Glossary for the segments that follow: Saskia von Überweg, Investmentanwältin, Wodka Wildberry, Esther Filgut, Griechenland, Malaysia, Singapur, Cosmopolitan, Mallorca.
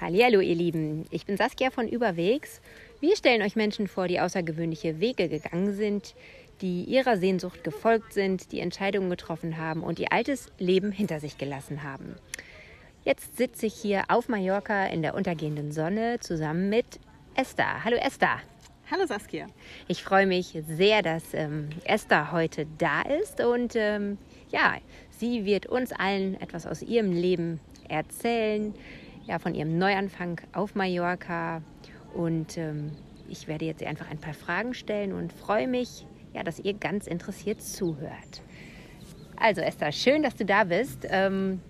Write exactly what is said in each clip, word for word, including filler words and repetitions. Hallihallo ihr Lieben, ich bin Saskia von Überwegs. Wir stellen euch Menschen vor, die außergewöhnliche Wege gegangen sind, die ihrer Sehnsucht gefolgt sind, die Entscheidungen getroffen haben und ihr altes Leben hinter sich gelassen haben. Jetzt sitze ich hier auf Mallorca in der untergehenden Sonne zusammen mit Esther. Hallo Esther. Hallo Saskia. Ich freue mich sehr, dass ähm, Esther heute da ist und ähm, ja, sie wird uns allen etwas aus ihrem Leben erzählen, ja, von ihrem Neuanfang auf Mallorca und ähm, ich werde jetzt einfach ein paar Fragen stellen und freue mich, ja, dass ihr ganz interessiert zuhört. Also Esther, schön, dass du da bist. Ähm,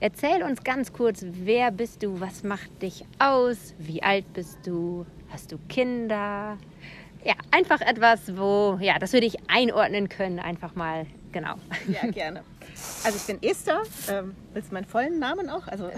erzähl uns ganz kurz, wer bist du, was macht dich aus, wie alt bist du, hast du Kinder? Ja, einfach etwas, wo, ja, dass wir dich einordnen können, einfach mal, genau. Ja, gerne. Also ich bin Esther, ähm, willst du meinen vollen Namen auch? Also,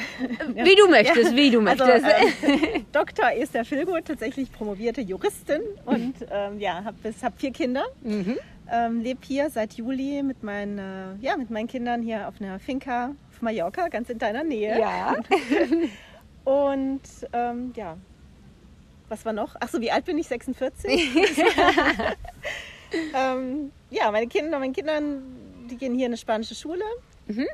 wie du möchtest, ja. wie du möchtest. Also, ähm, Doktor Esther Filgut, tatsächlich promovierte Juristin und ähm, ja, habe hab vier Kinder, mhm. ähm, lebe hier seit Juli mit meinen, äh, ja, mit meinen Kindern hier auf einer Finca auf Mallorca, ganz in deiner Nähe. Ja. Und ähm, ja, was war noch? Achso, wie alt bin ich? sechsundvierzig? ähm, ja, meine Kinder, meine Kinder, die gehen hier in eine spanische Schule. Mhm.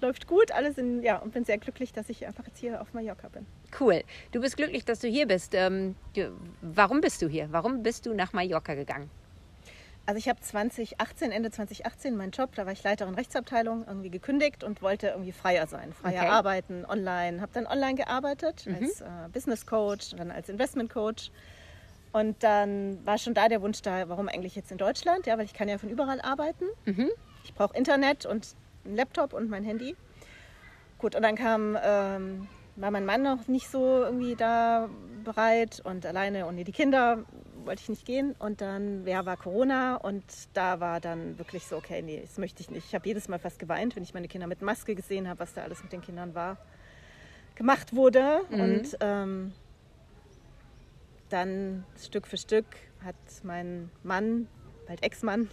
Läuft gut, alles in, ja, und bin sehr glücklich, dass ich einfach jetzt hier auf Mallorca bin. Cool. Du bist glücklich, dass du hier bist. Ähm, du, warum bist du hier? Warum bist du nach Mallorca gegangen? Also ich habe zwanzig achtzehn, Ende zwanzig achtzehn meinen Job, da war ich Leiterin Rechtsabteilung, irgendwie gekündigt und wollte irgendwie freier sein, freier okay. arbeiten, online. Habe dann online gearbeitet, mhm. als äh, Business Coach, dann als Investment Coach. Und dann war schon da der Wunsch da, warum eigentlich jetzt in Deutschland? Ja, weil ich kann ja von überall arbeiten. Mhm. Ich brauche Internet und einen Laptop und mein Handy. Gut, und dann kam, ähm, war mein Mann noch nicht so irgendwie da bereit und alleine ohne die Kinder wollte ich nicht gehen und dann ja, war Corona und da war dann wirklich so, okay, nee, das möchte ich nicht. Ich habe jedes Mal fast geweint, wenn ich meine Kinder mit Maske gesehen habe, was da alles mit den Kindern war, gemacht wurde. Mhm. Und ähm, dann Stück für Stück hat mein Mann, bald Ex-Mann,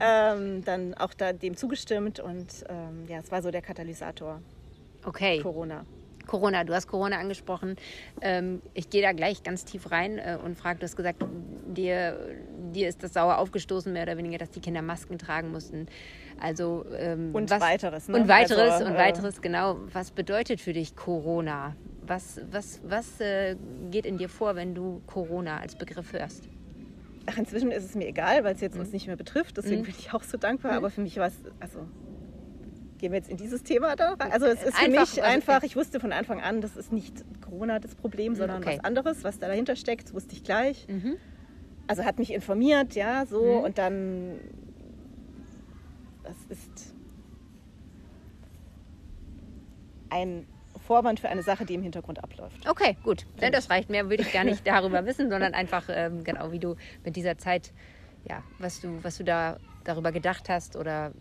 ähm, dann auch da dem zugestimmt und ähm, ja, es war so der Katalysator. Okay. Corona. Corona, du hast Corona angesprochen. Ich gehe da gleich ganz tief rein und frage, du hast gesagt, dir, dir ist das sauer aufgestoßen, mehr oder weniger, dass die Kinder Masken tragen mussten. Also, und was, weiteres. Ne? Und weiteres, also, und weiteres, äh, genau. Was bedeutet für dich Corona? Was, was, was äh, geht in dir vor, wenn du Corona als Begriff hörst? Ach, inzwischen ist es mir egal, weil es jetzt mhm. uns nicht mehr betrifft. Deswegen mhm. bin ich auch so dankbar. Mhm. Aber für mich war es... Also, gehen wir jetzt in dieses Thema da rein? Also es ist einfach, für mich also einfach, ich wusste von Anfang an, das ist nicht Corona das Problem, sondern okay. was anderes, was da dahinter steckt, das wusste ich gleich. Mhm. Also hat mich informiert, ja, so mhm. und dann, das ist ein Vorwand für eine Sache, die im Hintergrund abläuft. Okay, gut, denn das reicht, mehr würde ich gar nicht darüber wissen, sondern einfach, ähm, genau, wie du mit dieser Zeit, ja, was du, was du da... darüber gedacht hast oder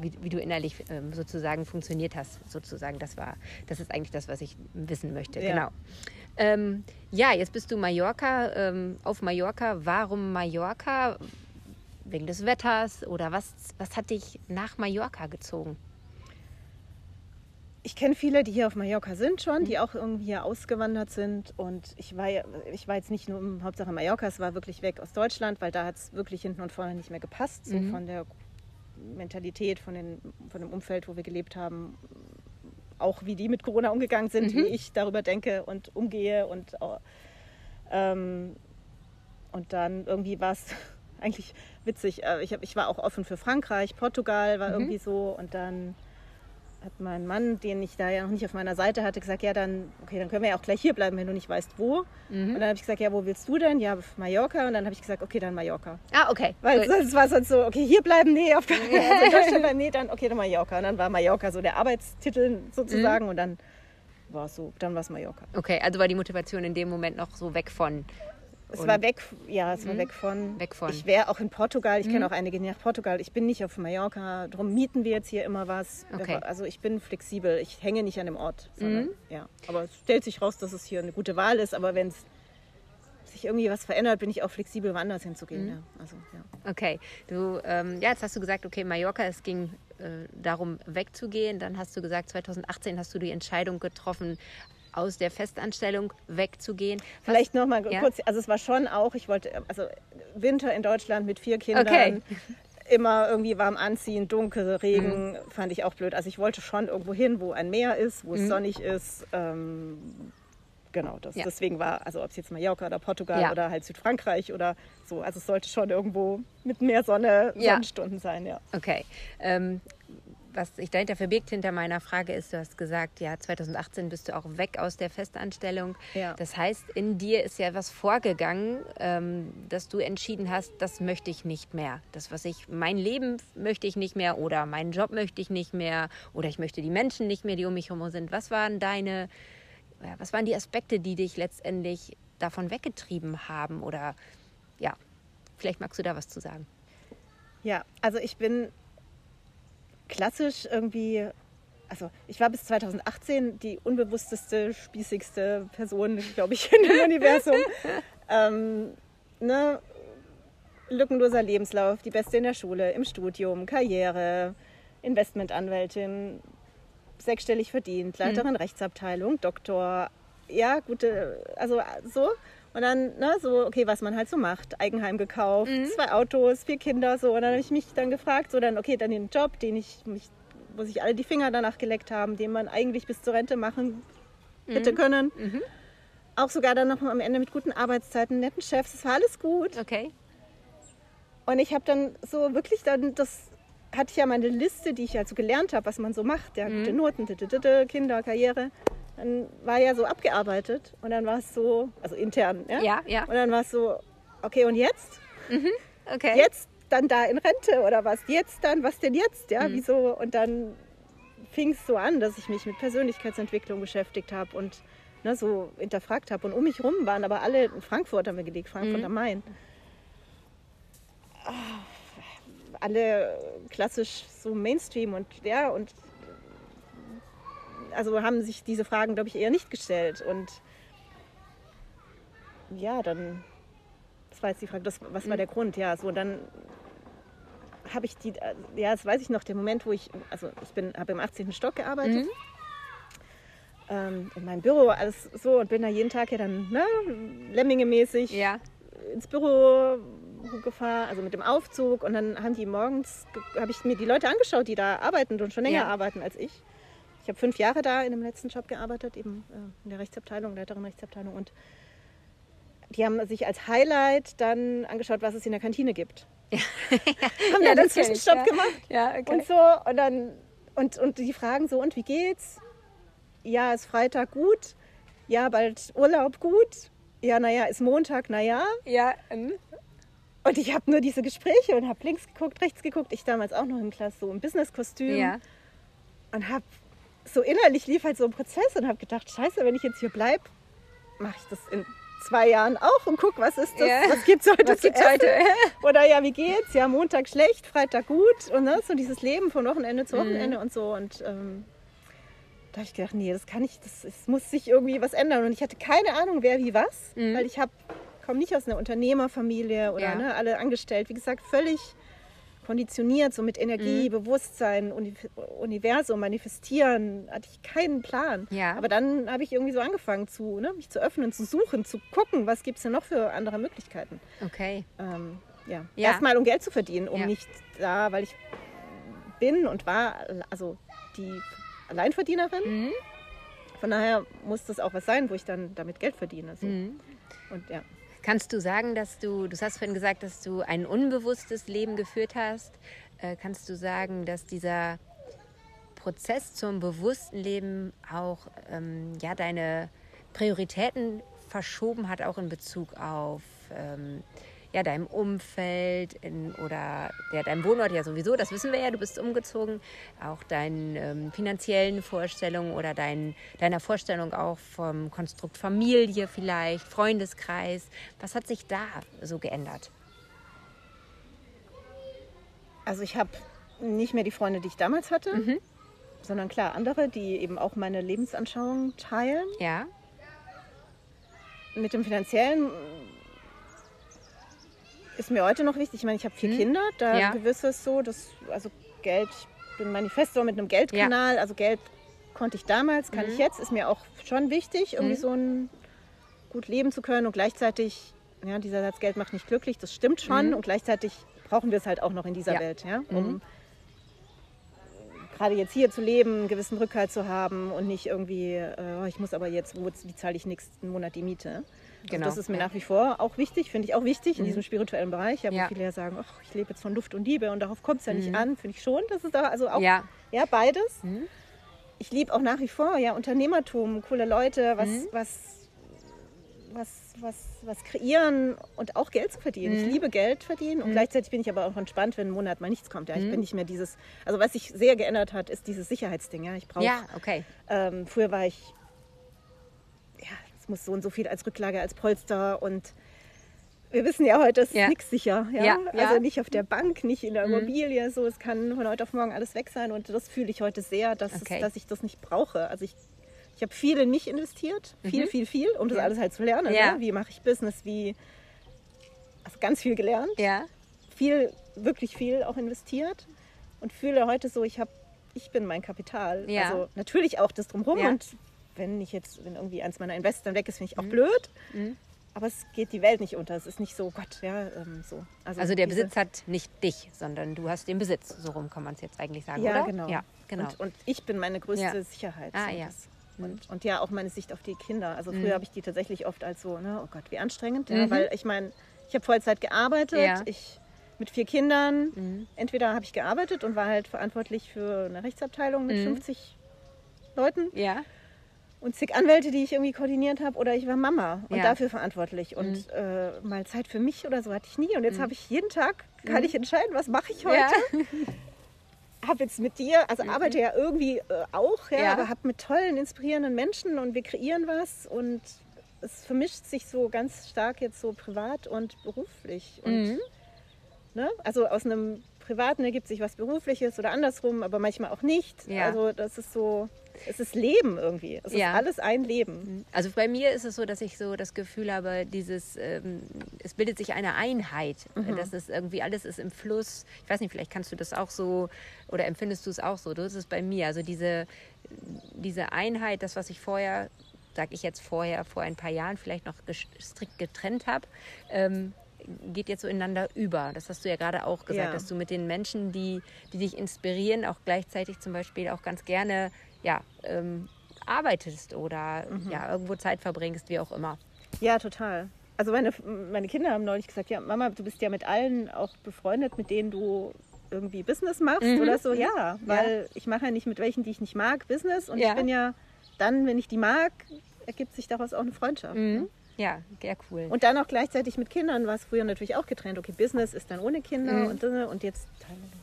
wie, wie du innerlich ähm, sozusagen funktioniert hast, sozusagen, das war, das ist eigentlich das, was ich wissen möchte, ja. Genau. Ähm, ja, jetzt bist du Mallorca, ähm, auf Mallorca, warum Mallorca? Wegen des Wetters oder was, was hat dich nach Mallorca gezogen? Ich kenne viele, die hier auf Mallorca sind schon, die auch irgendwie hier ausgewandert sind und ich war, ich war jetzt nicht nur im Hauptsache Mallorca, es war wirklich weg aus Deutschland, weil da hat es wirklich hinten und vorne nicht mehr gepasst, so mhm. von der Mentalität, von, den, von dem Umfeld, wo wir gelebt haben, auch wie die mit Corona umgegangen sind, mhm. wie ich darüber denke und umgehe und, ähm, und dann irgendwie war es eigentlich witzig, ich, hab, ich war auch offen für Frankreich, Portugal war mhm. irgendwie so und dann hat mein Mann, den ich da ja noch nicht auf meiner Seite hatte, gesagt, ja, dann, okay, dann können wir ja auch gleich hier bleiben, wenn du nicht weißt, wo. Mhm. Und dann habe ich gesagt, ja, wo willst du denn? Ja, Mallorca. Und dann habe ich gesagt, okay, dann Mallorca. Ah, okay. Weil cool. sonst war es sonst so, okay, hier bleiben, nee, auf also in Deutschland bleiben, nee, dann, okay, dann Mallorca. Und dann war Mallorca so der Arbeitstitel sozusagen mhm. und dann war es so, dann war es Mallorca. Okay, also war die Motivation in dem Moment noch so weg von... Es war weg, ja, es war mhm. weg von. Weg von. Ich wäre auch in Portugal, ich mhm. kenne auch einige nach Portugal. Ich bin nicht auf Mallorca, darum mieten wir jetzt hier immer was. Okay. Also ich bin flexibel, ich hänge nicht an dem Ort. Sondern, mhm. ja. Aber es stellt sich raus, dass es hier eine gute Wahl ist, aber wenn es sich irgendwie was verändert, bin ich auch flexibel, woanders hinzugehen. Mhm. Ja. Also, ja. Okay, du, ähm, ja, jetzt hast du gesagt, okay, Mallorca, es ging äh, darum, wegzugehen. Dann hast du gesagt, zwanzig achtzehn hast du die Entscheidung getroffen, aus der Festanstellung wegzugehen. Vielleicht nochmal ja? kurz, also es war schon auch, ich wollte, also Winter in Deutschland mit vier Kindern, okay. immer irgendwie warm anziehen, dunkel, Regen, mhm. fand ich auch blöd. Also ich wollte schon irgendwo hin, wo ein Meer ist, wo es mhm. sonnig ist, ähm, genau, das, ja. deswegen war, also ob es jetzt Mallorca oder Portugal ja. oder halt Südfrankreich oder so, also es sollte schon irgendwo mit mehr Sonne, ja. Sonnenstunden sein, ja. Okay, ähm, was sich dahinter verbirgt, hinter meiner Frage ist, du hast gesagt, ja, zwanzig achtzehn bist du auch weg aus der Festanstellung. Ja. Das heißt, in dir ist ja was vorgegangen, ähm, dass du entschieden hast, das möchte ich nicht mehr. Das, was ich, mein Leben möchte ich nicht mehr oder meinen Job möchte ich nicht mehr oder ich möchte die Menschen nicht mehr, die um mich herum sind. Was waren deine... Was waren die Aspekte, die dich letztendlich davon weggetrieben haben? Oder ja, vielleicht magst du da was zu sagen. Ja, also ich bin klassisch irgendwie, also ich war bis zwanzig achtzehn die unbewussteste, spießigste Person, glaube ich, in dem Universum. ähm, ne? Lückenloser Lebenslauf, die Beste in der Schule, im Studium, Karriere, Investmentanwältin, sechsstellig verdient, Leiterin hm. Rechtsabteilung, Doktor, ja, gute, also so. Und dann, ne, so, okay, was man halt so macht. Eigenheim gekauft, mhm. zwei Autos, vier Kinder, so. Und dann habe ich mich dann gefragt, so dann, okay, dann den Job, den ich mich, wo sich alle die Finger danach geleckt haben, den man eigentlich bis zur Rente machen hätte mhm. können. Mhm. Auch sogar dann noch am Ende mit guten Arbeitszeiten, netten Chefs, das war alles gut. Okay. Und ich habe dann so wirklich dann das... hatte ich ja meine Liste, die ich also gelernt habe, was man so macht, ja, gute Noten, Kinder, Karriere, dann war ja so abgearbeitet und dann war es so, also intern, ja? Ja, ja. Und dann war es so, okay, und jetzt? Mhm, okay. Jetzt dann da in Rente oder was? Jetzt dann, was denn jetzt, ja, mhm. wieso? Und dann fing es so an, dass ich mich mit Persönlichkeitsentwicklung beschäftigt habe und ne, so hinterfragt habe und um mich rum waren aber alle in Frankfurt haben wir gelegt, Frankfurt mhm. am Main. Oh. Alle klassisch so Mainstream und ja, und also haben sich diese Fragen, glaube ich, eher nicht gestellt. Und ja, dann, das war jetzt die Frage, das, was war der Grund? Ja, so, dann habe ich die, ja, das weiß ich noch, der Moment, wo ich, also ich bin, habe im achtzehnten Stock gearbeitet, mhm. ähm, in meinem Büro, alles so, und bin da jeden Tag ja dann, ne, Lemminge-mäßig ja. ins Büro gefahren, also mit dem Aufzug und dann haben die morgens, habe ich mir die Leute angeschaut, die da arbeiten und schon länger ja. arbeiten als ich. Ich habe fünf Jahre da in dem letzten Job gearbeitet, eben in der Rechtsabteilung, Leiterin Rechtsabteilung und die haben sich als Highlight dann angeschaut, was es in der Kantine gibt. Ja. Haben ja, dann einen Zwischenstopp ja. gemacht ja, okay. und so und dann und, und die fragen so, und wie geht's? Ja, ist Freitag gut? Ja, bald Urlaub gut? Ja, naja, ist Montag, naja. Ja, ähm. Und ich habe nur diese Gespräche und habe links geguckt, rechts geguckt. Ich damals auch noch in Klasse, so im Business-Kostüm. Ja. Und habe so innerlich lief halt so ein Prozess und habe gedacht, scheiße, wenn ich jetzt hier bleibe, mache ich das in zwei Jahren auch und guck, was ist das, ja. was gibt's heute was zu gibt's essen? Heute? Oder ja, wie geht's? Ja, Montag schlecht, Freitag gut. Und ne, so dieses Leben von Wochenende zu Wochenende mhm. und so. Und ähm, da habe ich gedacht, nee, das kann ich, das, es muss sich irgendwie was ändern. Und ich hatte keine Ahnung, wer wie was, mhm. weil ich habe... komme nicht aus einer Unternehmerfamilie oder ja. ne, alle angestellt. Wie gesagt, völlig konditioniert, so mit Energie, mhm. Bewusstsein, Uni- Universum, Manifestieren, hatte ich keinen Plan. Ja. Aber dann habe ich irgendwie so angefangen, zu, ne, mich zu öffnen, zu suchen, zu gucken, was gibt es denn noch für andere Möglichkeiten. Okay. Ähm, ja. ja. Erstmal, um Geld zu verdienen, um ja. nicht da, weil ich bin und war also die Alleinverdienerin. Mhm. Von daher muss das auch was sein, wo ich dann damit Geld verdiene. So. Mhm. Und ja. Kannst du sagen, dass du, du hast vorhin gesagt, dass du ein unbewusstes Leben geführt hast. Äh, kannst du sagen, dass dieser Prozess zum bewussten Leben auch ähm, ja, deine Prioritäten verschoben hat, auch in Bezug auf ähm, ja, deinem Umfeld in, oder ja, deinem Wohnort ja sowieso, das wissen wir ja, du bist umgezogen, auch deinen ähm, finanziellen Vorstellungen oder dein, deiner Vorstellung auch vom Konstrukt Familie vielleicht, Freundeskreis. Was hat sich da so geändert? Also ich habe nicht mehr die Freunde, die ich damals hatte, mhm. sondern klar andere, die eben auch meine Lebensanschauung teilen. Ja. Mit dem finanziellen... ist mir heute noch wichtig. Ich meine, ich habe vier hm. Kinder, da ja. gewisses so, dass, also Geld, ich bin Manifestor mit einem Geldkanal, ja. also Geld konnte ich damals, kann mhm. ich jetzt, ist mir auch schon wichtig, irgendwie mhm. so ein gut leben zu können und gleichzeitig, ja, dieser Satz, Geld macht nicht glücklich, das stimmt schon mhm. und gleichzeitig brauchen wir es halt auch noch in dieser ja. Welt, ja, um mhm. gerade jetzt hier zu leben, einen gewissen Rückhalt zu haben und nicht irgendwie, äh, ich muss aber jetzt, wo, wie zahle ich nächsten Monat die Miete? Also genau. Das ist mir ja. nach wie vor auch wichtig, finde ich auch wichtig mhm. in diesem spirituellen Bereich, ja, wo ja. viele ja sagen, ach, ich lebe jetzt von Luft und Liebe und darauf kommt es ja mhm. nicht an, finde ich schon, das ist da also auch ja, ja beides. Mhm. Ich liebe auch nach wie vor ja Unternehmertum, coole Leute, was, mhm. was, was, was, was kreieren und auch Geld zu verdienen. Mhm. Ich liebe Geld verdienen und mhm. gleichzeitig bin ich aber auch entspannt, wenn ein Monat mal nichts kommt. Ja, ich mhm. bin nicht mehr dieses, also was sich sehr geändert hat, ist dieses Sicherheitsding. Ja, ich brauche, ja, okay. ähm, früher war ich, ja, es muss so und so viel als Rücklage, als Polster und wir wissen ja heute, es ist ja. nichts sicher. Ja? Ja, also ja. nicht auf der Bank, nicht in der Immobilie. Mhm. So, es kann von heute auf morgen alles weg sein. Und das fühle ich heute sehr, dass, okay. es, dass ich das nicht brauche. Also ich, ich habe viel in mich investiert. Viel, mhm. viel, viel. Um das ja. alles halt zu lernen. Ja. Ja? Wie mache ich Business? Wie, also ganz viel gelernt. Ja. Viel, wirklich viel auch investiert. Und fühle heute so, ich, hab, ich bin mein Kapital. Ja. Also natürlich auch das Drumherum. Ja. Und wenn ich jetzt, wenn irgendwie eins meiner Investoren weg ist, finde ich auch mhm. blöd. Mhm. Aber es geht die Welt nicht unter. Es ist nicht so, Gott, ja, ähm, so. Also, also der Besitz hat nicht dich, sondern du hast den Besitz. So rum kann man es jetzt eigentlich sagen, ja, oder? Genau. Ja, genau. Und, und ich bin meine größte ja. Sicherheit. Ah, ja. Mhm. Und, und ja, auch meine Sicht auf die Kinder. Also früher mhm. habe ich die tatsächlich oft als so, ne, oh Gott, wie anstrengend. Mhm. Ja, weil ich meine, ich habe Vollzeit gearbeitet. Ja. Ich mit vier Kindern. Mhm. Entweder habe ich gearbeitet und war halt verantwortlich für eine Rechtsabteilung mit mhm. fünfzig Leuten. Ja. Und zig Anwälte, die ich irgendwie koordiniert habe, oder ich war Mama und ja. dafür verantwortlich. Und mhm. äh, mal Zeit für mich oder so hatte ich nie. Und jetzt mhm. habe ich jeden Tag, kann mhm. ich entscheiden, was mache ich heute. Ja. Habe jetzt mit dir, also mhm. arbeite ja irgendwie äh, auch, ja, ja. aber habe mit tollen, inspirierenden Menschen und wir kreieren was. Und es vermischt sich so ganz stark jetzt so privat und beruflich. Und, mhm. ne? Also aus einem Privaten ergibt sich was Berufliches oder andersrum, aber manchmal auch nicht. Ja. Also das ist so... Es ist Leben irgendwie. Es ja. ist alles ein Leben. Also bei mir ist es so, dass ich so das Gefühl habe, dieses, ähm, es bildet sich eine Einheit. Mhm. Das ist irgendwie, alles ist im Fluss. Ich weiß nicht, vielleicht kannst du das auch so oder empfindest du es auch so. Das ist bei mir. Also diese, diese Einheit, das, was ich vorher, sag ich jetzt vorher, vor ein paar Jahren vielleicht noch strikt getrennt habe, ähm, geht jetzt so ineinander über. Das hast du ja gerade auch gesagt, ja. dass du mit den Menschen, die, die dich inspirieren, auch gleichzeitig zum Beispiel auch ganz gerne ja, ähm, arbeitest oder mhm. ja, irgendwo Zeit verbringst, wie auch immer. Ja, total. Also meine, meine Kinder haben neulich gesagt, ja, Mama, du bist ja mit allen auch befreundet, mit denen du irgendwie Business machst mhm. oder so. Ja, weil ja. ich mache ja nicht mit welchen, die ich nicht mag, Business. Und ja. ich bin ja dann, wenn ich die mag, ergibt sich daraus auch eine Freundschaft. Mhm. Ne? Ja, sehr cool. Und dann auch gleichzeitig mit Kindern war es früher natürlich auch getrennt. Okay, Business ist dann ohne Kinder mhm. und, und jetzt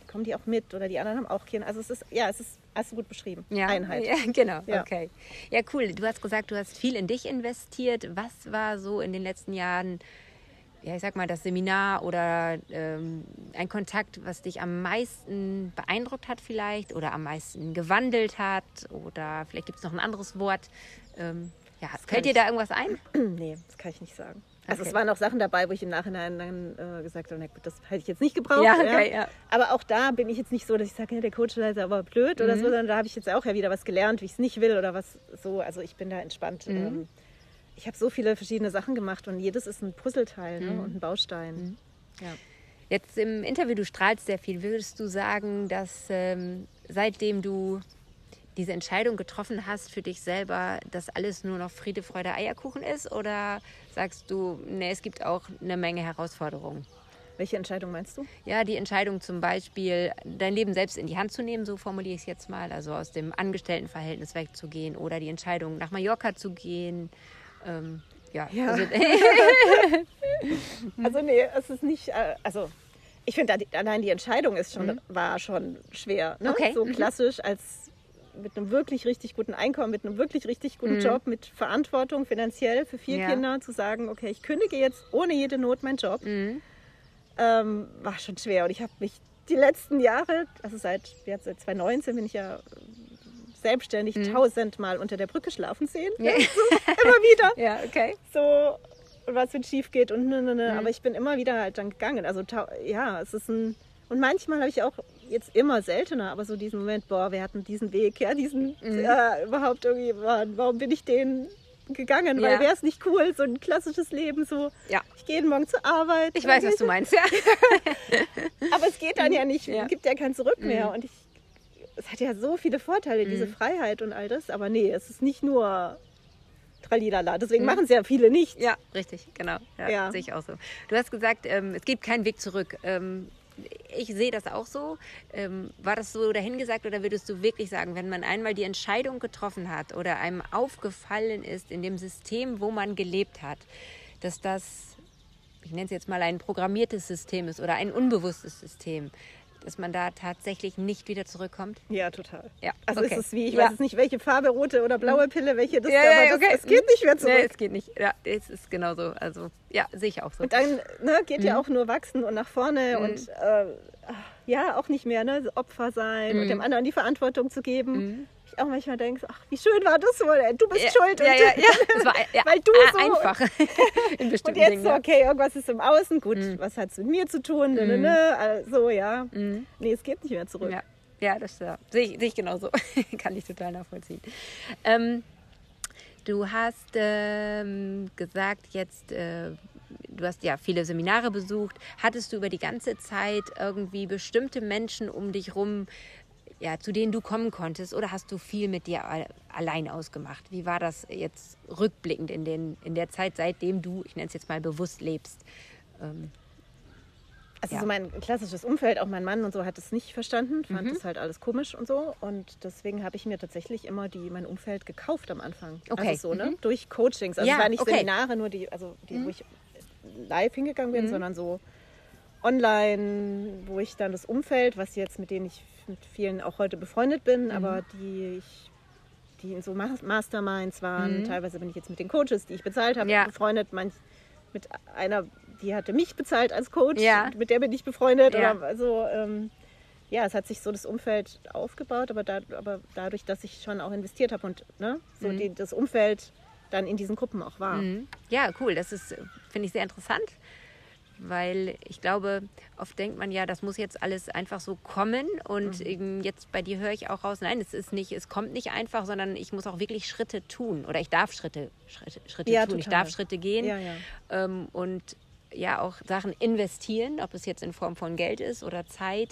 kommen die auch mit oder die anderen haben auch Kinder. Also es ist, ja, es ist, hast du gut beschrieben, ja. Einheit. Ja, genau, ja. Okay. Ja, cool. Du hast gesagt, du hast viel in dich investiert. Was war so in den letzten Jahren, ja, ich sag mal, das Seminar oder ähm, ein Kontakt, was dich am meisten beeindruckt hat vielleicht oder am meisten gewandelt hat oder vielleicht gibt es noch ein anderes Wort, ähm, ja, fällt dir da irgendwas ein? Nee, das kann ich nicht sagen. Also okay. es waren auch Sachen dabei, wo ich im Nachhinein dann äh, gesagt habe, na gut, das hätte ich jetzt nicht gebraucht. Ja, okay, ja. Ja. Aber auch da bin ich jetzt nicht so, dass ich sage, ja, der Coach ist aber blöd mhm. oder so, sondern da habe ich jetzt auch ja wieder was gelernt, wie ich es nicht will oder was so. Also ich bin da entspannt. Mhm. Ähm, ich habe so viele verschiedene Sachen gemacht und jedes ist ein Puzzleteil mhm. ne, und ein Baustein. Mhm. Ja. Jetzt im Interview, du strahlst sehr viel. Würdest du sagen, dass ähm, seitdem du... diese Entscheidung getroffen hast für dich selber, dass alles nur noch Friede, Freude, Eierkuchen ist? Oder sagst du, nee, es gibt auch eine Menge Herausforderungen? Welche Entscheidung meinst du? Ja, die Entscheidung zum Beispiel, dein Leben selbst in die Hand zu nehmen, so formuliere ich es jetzt mal, also aus dem Angestelltenverhältnis wegzugehen oder die Entscheidung, nach Mallorca zu gehen. Ähm, ja. ja. Also, also nee, es ist nicht... Also ich finde, allein die Entscheidung ist schon, mhm. war schon schwer. Ne? Okay. So klassisch als... mit einem wirklich richtig guten Einkommen, mit einem wirklich richtig guten mhm. Job, mit Verantwortung finanziell für vier ja. Kinder, zu sagen, okay, ich kündige jetzt ohne jede Not meinen Job, mhm. ähm, war schon schwer. Und ich habe mich die letzten Jahre, also seit, ja, seit zwanzig neunzehn bin ich ja selbstständig mhm. tausendmal unter der Brücke schlafen sehen. Ja. Ja, so, immer wieder. Ja, okay. So, was wenn schief geht und ne, ne, ne. Mhm. Aber ich bin immer wieder halt dann gegangen. Also, ja, es ist ein... Und manchmal habe ich auch jetzt immer seltener, aber so diesen Moment, boah, wir hatten diesen Weg, ja, diesen mhm. äh, überhaupt irgendwie, warum bin ich den gegangen? Ja. Weil wäre es nicht cool, so ein klassisches Leben, so ja. ich gehe jeden Morgen zur Arbeit. Ich weiß, was du meinst, ja. Aber es geht dann ja nicht, es ja. gibt ja kein Zurück mhm. mehr. Und ich, es hat ja so viele Vorteile, mhm. diese Freiheit und all das, aber nee, es ist nicht nur... Tralilala. Deswegen mhm. machen es ja viele nicht. Ja, richtig, genau. Ja, ja. Sehe ich auch so. Du hast gesagt, ähm, es gibt keinen Weg zurück. Ähm, ich sehe das auch so. Ähm, war das so dahingesagt oder würdest du wirklich sagen, wenn man einmal die Entscheidung getroffen hat oder einem aufgefallen ist in dem System, wo man gelebt hat, dass das, ich nenne es jetzt mal ein programmiertes System ist oder ein unbewusstes System, dass man da tatsächlich nicht wieder zurückkommt? Ja, total. Ja. Also okay. ist es wie, ich ja. weiß es nicht, welche Farbe, rote oder blaue Pille, welche das, ja, ja, aber okay. das, es geht nicht mehr zurück. Nee, es geht nicht. Ja, es ist genauso. Also, ja, sehe ich auch so. Und dann ne, geht mhm. ja auch nur wachsen und nach vorne mhm. und äh, ja, auch nicht mehr, ne, Opfer sein mhm. und dem anderen die Verantwortung zu geben. Mhm. Ich auch manchmal denke, ach, wie schön war das wohl, du bist ja, schuld. Ja, und ja, ja. Das war, ja, weil du so einfach. In bestimmten und jetzt so, okay, irgendwas ist im Außen, gut, mhm. was hat es mit mir zu tun? Mhm. Ne, ne, also, ja, mhm. nee, es geht nicht mehr zurück. Ja, ja das ja. sehe ich, seh ich genauso. Kann ich total nachvollziehen. Ähm, du hast ähm, gesagt, jetzt... Äh, Du hast ja viele Seminare besucht. Hattest du über die ganze Zeit irgendwie bestimmte Menschen um dich rum, ja, zu denen du kommen konntest? Oder hast du viel mit dir allein ausgemacht? Wie war das jetzt rückblickend in, den, in der Zeit, seitdem du, ich nenne es jetzt mal, bewusst lebst? Ähm, also ja. so mein klassisches Umfeld, auch mein Mann und so, hat es nicht verstanden. Fand es mhm. halt alles komisch und so. Und deswegen habe ich mir tatsächlich immer die, mein Umfeld gekauft am Anfang. Okay. Also so, mhm. ne? Durch Coachings. Also ja, es waren nicht okay. Seminare, nur die, also die mhm. wo ich... live hingegangen bin, mhm. sondern so online, wo ich dann das Umfeld, was jetzt mit denen ich mit vielen auch heute befreundet bin, mhm. aber die ich, die in so Masterminds waren, mhm. teilweise bin ich jetzt mit den Coaches, die ich bezahlt habe, ja. befreundet, manch mit einer, die hatte mich bezahlt als Coach, ja. mit der bin ich befreundet ja. oder also ähm, ja, es hat sich so das Umfeld aufgebaut, aber, da, aber dadurch, dass ich schon auch investiert habe und ne, so mhm. die, das Umfeld dann in diesen Gruppen auch war. Ja, cool. Das ist, finde ich, sehr interessant, weil ich glaube, oft denkt man ja, das muss jetzt alles einfach so kommen und mhm. jetzt bei dir höre ich auch raus, nein, es ist nicht, es kommt nicht einfach, sondern ich muss auch wirklich Schritte tun oder ich darf Schritte, Schritte, Schritte ja, tun, total. Ich darf Schritte gehen ja, ja. und ja auch Sachen investieren, ob es jetzt in Form von Geld ist oder Zeit,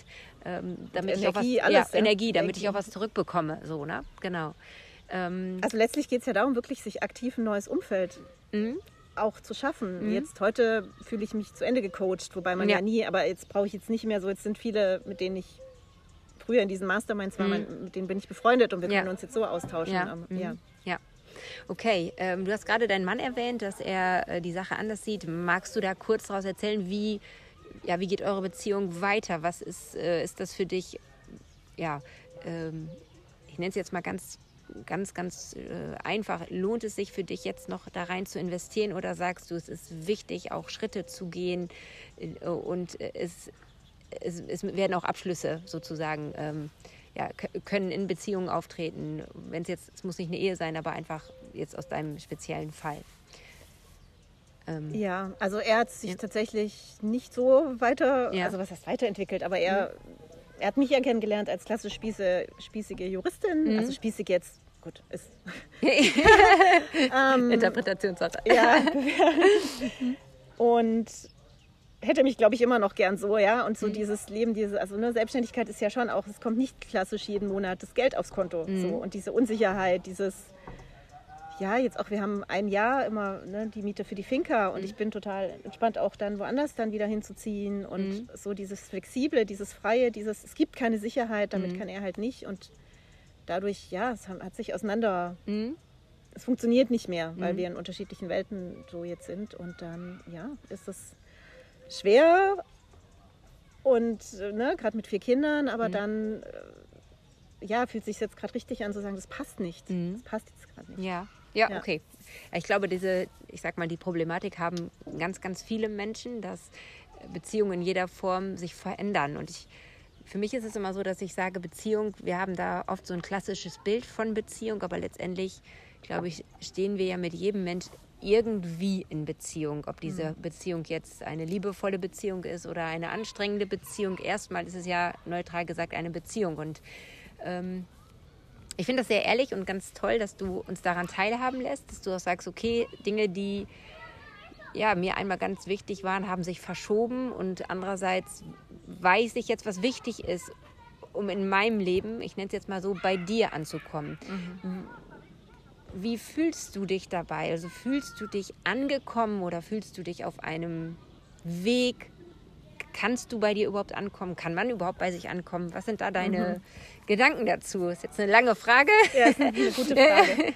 damit ich auch was, ja, alles, ja, Energie, damit Energie. ich auch was zurückbekomme, so, ne? Genau. Also letztlich geht es ja darum, wirklich sich aktiv ein neues Umfeld mhm. auch zu schaffen. Mhm. Jetzt heute fühle ich mich zu Ende gecoacht, wobei man ja, ja nie, aber jetzt brauche ich jetzt nicht mehr so, jetzt sind viele, mit denen ich früher in diesen Masterminds war, mhm. mit denen bin ich befreundet und wir ja. können uns jetzt so austauschen. Ja. Aber, mhm. ja. ja. Okay, ähm, du hast gerade deinen Mann erwähnt, dass er äh, die Sache anders sieht. Magst du da kurz daraus erzählen, wie, ja, wie geht eure Beziehung weiter? Was ist, äh, ist das für dich, ja, ähm, ich nenne es jetzt mal ganz... ganz, ganz äh, einfach. Lohnt es sich für dich jetzt noch da rein zu investieren oder sagst du, es ist wichtig, auch Schritte zu gehen äh, und es, es, es werden auch Abschlüsse sozusagen, ähm, ja, können in Beziehungen auftreten, wenn es jetzt, es muss nicht eine Ehe sein, aber einfach jetzt aus deinem speziellen Fall. Ähm, ja, also er hat sich ja. tatsächlich nicht so weiter, ja. also was heißt weiterentwickelt, aber er, mhm. er hat mich ja kennengelernt als klassisch spieße, spießige Juristin, mhm. also spießig jetzt, gut, ist... ähm, Interpretationssache. Ja. Und hätte mich, glaube ich, immer noch gern so, ja, und so mhm. dieses Leben, diese, also ne, Selbstständigkeit ist ja schon auch, es kommt nicht klassisch jeden Monat das Geld aufs Konto, mhm. so, und diese Unsicherheit, dieses, ja, jetzt auch, wir haben ein Jahr immer ne, die Miete für die Finca und mhm. ich bin total entspannt, auch dann woanders dann wieder hinzuziehen und mhm. so dieses Flexible, dieses Freie, dieses, es gibt keine Sicherheit, damit mhm. kann er halt nicht und dadurch, ja, es hat sich auseinander, mhm. es funktioniert nicht mehr, weil mhm. wir in unterschiedlichen Welten so jetzt sind und dann, ja, ist es schwer und, ne, gerade mit vier Kindern, aber mhm. dann, ja, fühlt sich jetzt gerade richtig an zu sagen, das passt nicht, mhm. das passt jetzt gerade nicht. Ja. Ja, ja, okay. Ich glaube, diese, ich sag mal, die Problematik haben ganz, ganz viele Menschen, dass Beziehungen in jeder Form sich verändern. Und ich, für mich ist es immer so, dass ich sage, Beziehung, wir haben da oft so ein klassisches Bild von Beziehung, aber letztendlich, glaube ich, stehen wir ja mit jedem Mensch irgendwie in Beziehung. Ob diese Beziehung jetzt eine liebevolle Beziehung ist oder eine anstrengende Beziehung. Erstmal ist es ja neutral gesagt eine Beziehung. Und ähm, ich finde das sehr ehrlich und ganz toll, dass du uns daran teilhaben lässt, dass du auch sagst, okay, Dinge, die ja mir einmal ganz wichtig waren, haben sich verschoben. Und andererseits weiß ich jetzt, was wichtig ist, um in meinem Leben, ich nenne es jetzt mal so, bei dir anzukommen. Mhm. Wie fühlst du dich dabei? Also fühlst du dich angekommen oder fühlst du dich auf einem Weg? Kannst du bei dir überhaupt ankommen? Kann man überhaupt bei sich ankommen? Was sind da deine mhm. Gedanken dazu? Ist jetzt eine lange Frage. Ja, das ist eine gute Frage.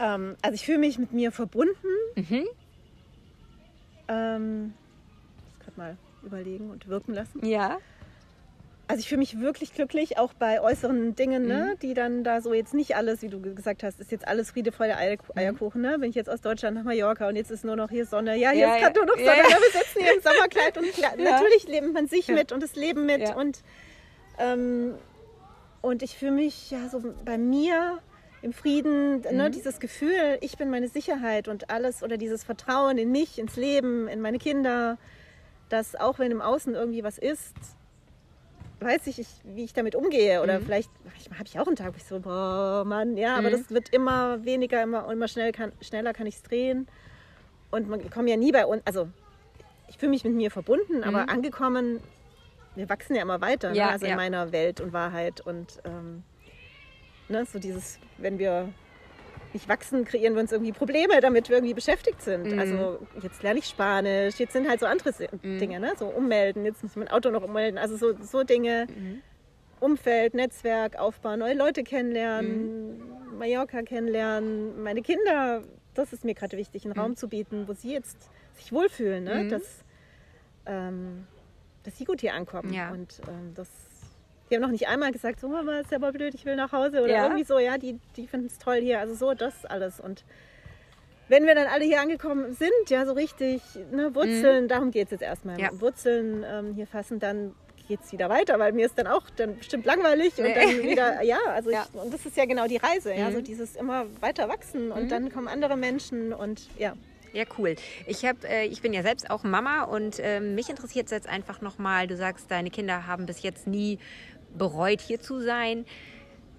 ähm, also ich fühle mich mit mir verbunden. Mhm. Ähm, ich muss gerade mal überlegen und wirken lassen. Ja. Also ich fühle mich wirklich glücklich, auch bei äußeren Dingen, ne? Mhm. die dann da so jetzt nicht alles, wie du gesagt hast, ist jetzt alles Friede, Freude, Eierkuchen. Ne? Wenn ich jetzt aus Deutschland nach Mallorca und jetzt ist nur noch hier Sonne. Ja, hier ja, ist gerade ja. nur noch Sonne. Ja, ja. Wir sitzen hier im Sommerkleid und klar, ja. natürlich lebt man sich ja. mit und das Leben mit. Ja. Und, ähm, und ich fühle mich ja so bei mir im Frieden, mhm. ne? dieses Gefühl, ich bin meine Sicherheit und alles oder dieses Vertrauen in mich, ins Leben, in meine Kinder, dass auch wenn im Außen irgendwie was ist, weiß ich, ich, wie ich damit umgehe. Oder mhm. vielleicht habe ich auch einen Tag, wo ich so, boah, Mann, ja, mhm. aber das wird immer weniger, immer, immer schnell kann, schneller kann ich es drehen. Und man kommt ja nie bei uns, also ich fühle mich mit mir verbunden, mhm. aber angekommen, wir wachsen ja immer weiter, ja, ne? also ja. in meiner Welt und Wahrheit. Und ähm, ne, so dieses, wenn wir nicht wachsen, kreieren wir uns irgendwie Probleme, damit wir irgendwie beschäftigt sind. Mhm. Also jetzt lerne ich Spanisch, jetzt sind halt so andere mhm. Dinge, ne? so ummelden, jetzt muss ich mein Auto noch ummelden, also so, so Dinge, mhm. Umfeld, Netzwerk aufbauen, neue Leute kennenlernen, mhm. Mallorca kennenlernen, meine Kinder, das ist mir gerade wichtig, einen mhm. Raum zu bieten, wo sie jetzt sich wohlfühlen, ne? mhm. dass, ähm, dass sie gut hier ankommen ja. und ähm, das die haben noch nicht einmal gesagt, so Mama, ist ja mal blöd, ich will nach Hause oder ja. irgendwie so, ja, die, die finden es toll hier, also so das alles. Und wenn wir dann alle hier angekommen sind, ja, so richtig, ne, Wurzeln, mhm. darum geht es jetzt erstmal. Ja. Wurzeln ähm, hier fassen, dann geht es wieder weiter, weil mir ist dann auch dann bestimmt langweilig und nee. dann wieder, ja, also ja. Ich, und das ist ja genau die Reise, mhm. ja, so dieses immer weiter wachsen und mhm. dann kommen andere Menschen und ja. Ja, cool. Ich hab, äh, ich bin ja selbst auch Mama und äh, mich interessiert es jetzt einfach nochmal, du sagst, deine Kinder haben bis jetzt nie bereut, hier zu sein.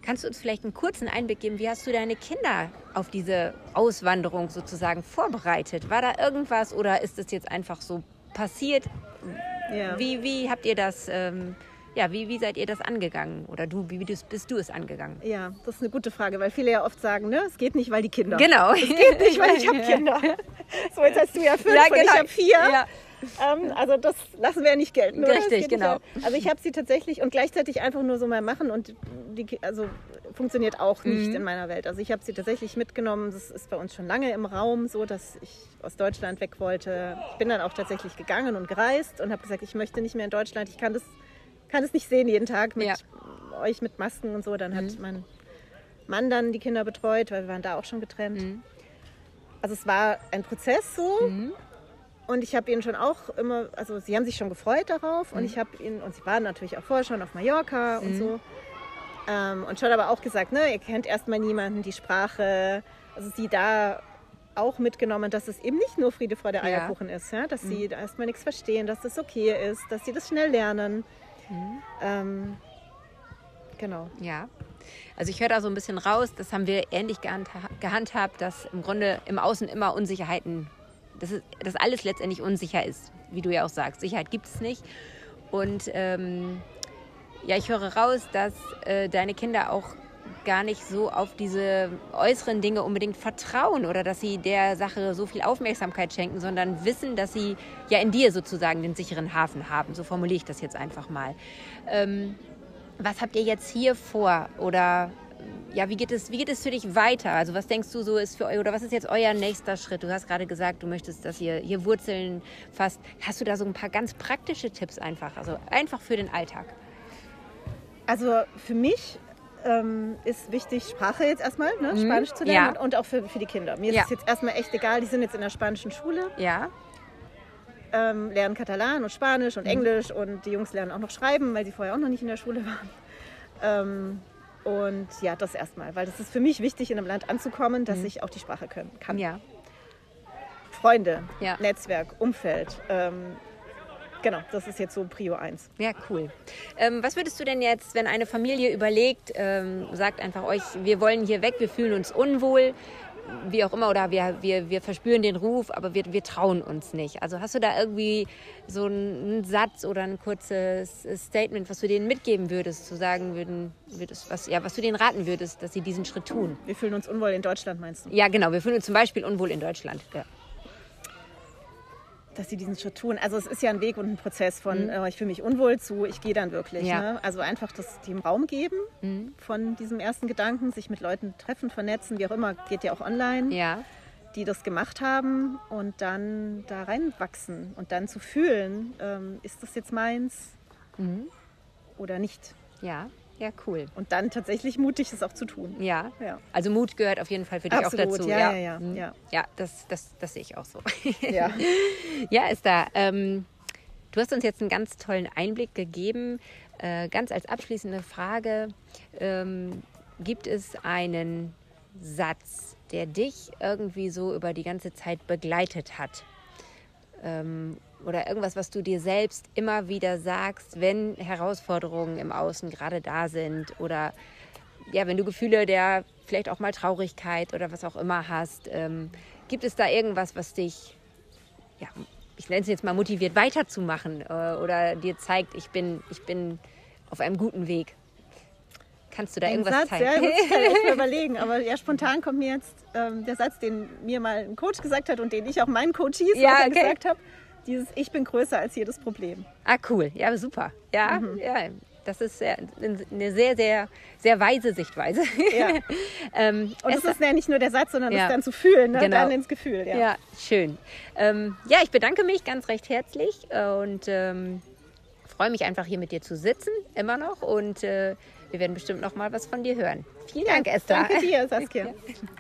Kannst du uns vielleicht einen kurzen Einblick geben, wie hast du deine Kinder auf diese Auswanderung sozusagen vorbereitet? War da irgendwas oder ist es jetzt einfach so passiert? Ja. Wie, wie habt ihr das, ähm, ja, wie, wie seid ihr das angegangen? Oder du, wie bist, bist du es angegangen? Ja, das ist eine gute Frage, weil viele ja oft sagen, ne, es geht nicht, weil die Kinder. Genau. Es geht nicht, weil ich habe Kinder. So, jetzt hast du ja fünf ja, genau. und ich habe vier. Ja. Ähm, also das lassen wir ja nicht gelten, oder? Richtig, genau. Nicht. Also ich habe sie tatsächlich und gleichzeitig einfach nur so mal machen und die also funktioniert auch nicht mhm. in meiner Welt. Also ich habe sie tatsächlich mitgenommen, das ist bei uns schon lange im Raum so, dass ich aus Deutschland weg wollte. Ich bin dann auch tatsächlich gegangen und gereist und habe gesagt, ich möchte nicht mehr in Deutschland, ich kann das, kann das nicht sehen jeden Tag mit ja. euch, mit Masken und so. Dann mhm. hat mein Mann dann die Kinder betreut, weil wir waren da auch schon getrennt. Mhm. Also es war ein Prozess so. Mhm. Und ich habe ihnen schon auch immer, also sie haben sich schon gefreut darauf mhm. und ich habe ihnen, und sie waren natürlich auch vorher schon auf Mallorca mhm. und so ähm, und schon aber auch gesagt, ne, ihr kennt erstmal niemanden, die Sprache, also sie da auch mitgenommen, dass es eben nicht nur Friede, Freude, Eierkuchen ja. ist, ja? dass mhm. sie erstmal nichts verstehen, dass das okay ist, dass sie das schnell lernen, mhm. ähm, genau. Ja. Also ich höre da so ein bisschen raus, das haben wir ähnlich gehandhabt, dass im Grunde im Außen immer Unsicherheiten Dass, es, dass alles letztendlich unsicher ist, wie du ja auch sagst. Sicherheit gibt es nicht. Und ähm, ja, ich höre raus, dass äh, deine Kinder auch gar nicht so auf diese äußeren Dinge unbedingt vertrauen oder dass sie der Sache so viel Aufmerksamkeit schenken, sondern wissen, dass sie ja in dir sozusagen den sicheren Hafen haben. So formuliere ich das jetzt einfach mal. Ähm, was habt ihr jetzt hier vor oder... Ja, wie geht es, wie geht es für dich weiter? Also was denkst du so ist für euch oder was ist jetzt euer nächster Schritt? Du hast gerade gesagt, du möchtest, dass ihr hier Wurzeln fasst. Hast du da so ein paar ganz praktische Tipps einfach, also einfach für den Alltag? Also für mich ähm, ist wichtig, Sprache jetzt erstmal, ne? Mhm. Spanisch zu lernen ja. und auch für, für die Kinder. Mir ja. ist es jetzt erstmal echt egal, die sind jetzt in der spanischen Schule. Ja. Ähm, lernen Katalan und Spanisch und mhm. Englisch und die Jungs lernen auch noch schreiben, weil sie vorher auch noch nicht in der Schule waren. Ähm, Und ja, das erstmal, weil das ist für mich wichtig, in einem Land anzukommen, dass mhm. ich auch die Sprache können kann. Ja. Freunde, ja. Netzwerk, Umfeld. Ähm, Genau, das ist jetzt so Prio eins. Ja, cool. Ähm, was würdest du denn jetzt, wenn eine Familie überlegt, ähm, sagt einfach euch, wir wollen hier weg, wir fühlen uns unwohl, wie auch immer, oder wir, wir, wir verspüren den Ruf, aber wir, wir trauen uns nicht. Also hast du da irgendwie so einen Satz oder ein kurzes Statement, was du denen mitgeben würdest, zu sagen würden, würdest, was, ja, was du denen raten würdest, dass sie diesen Schritt tun? Wir fühlen uns unwohl in Deutschland, meinst du? Ja, genau, wir fühlen uns zum Beispiel unwohl in Deutschland, ja. Dass sie diesen Schritt tun. Also es ist ja ein Weg und ein Prozess von mhm. äh, ich fühle mich unwohl zu, ich gehe dann wirklich. Ja. Ne? Also einfach das dem Raum geben mhm. von diesem ersten Gedanken, sich mit Leuten treffen, vernetzen, wie auch immer, geht ja auch online, ja. die das gemacht haben und dann da reinwachsen und dann zu fühlen, ähm, ist das jetzt meins mhm. oder nicht. Ja. Ja, cool. Und dann tatsächlich mutig, das auch zu tun. Ja, ja. Also Mut gehört auf jeden Fall für dich Absolut. Auch dazu. Ja, ja, ja. Ja, mhm. ja. ja das, das, das sehe ich auch so. Ja, ja Esther, ähm, du hast uns jetzt einen ganz tollen Einblick gegeben. Äh, ganz als abschließende Frage, ähm, gibt es einen Satz, der dich irgendwie so über die ganze Zeit begleitet hat? Ähm, Oder irgendwas, was du dir selbst immer wieder sagst, wenn Herausforderungen im Außen gerade da sind oder ja, wenn du Gefühle der vielleicht auch mal Traurigkeit oder was auch immer hast. Ähm, gibt es da irgendwas, was dich, ja, ich nenne es jetzt mal motiviert, weiterzumachen äh, oder dir zeigt, ich bin, ich bin auf einem guten Weg? Kannst du da den irgendwas Satz, teilen? Ja, gut, das kann ich echt mal überlegen. Aber ja, spontan kommt mir jetzt ähm, der Satz, den mir mal ein Coach gesagt hat und den ich auch meinen Coaches ja, okay. gesagt habe. Dieses Ich bin größer als jedes Problem. Ah, cool. Ja, super. Ja, mhm. ja. Das ist sehr, eine sehr, sehr, sehr weise Sichtweise. Ja. ähm, Und es ist ja nicht nur der Satz, sondern ja. es dann zu fühlen, ne? Genau. Dann ins Gefühl. Ja, ja schön. Ähm, ja, ich bedanke mich ganz recht herzlich und ähm, freue mich einfach hier mit dir zu sitzen, immer noch. Und äh, wir werden bestimmt noch mal was von dir hören. Vielen Dank, ja, Esther. Danke dir, Saskia. Ja.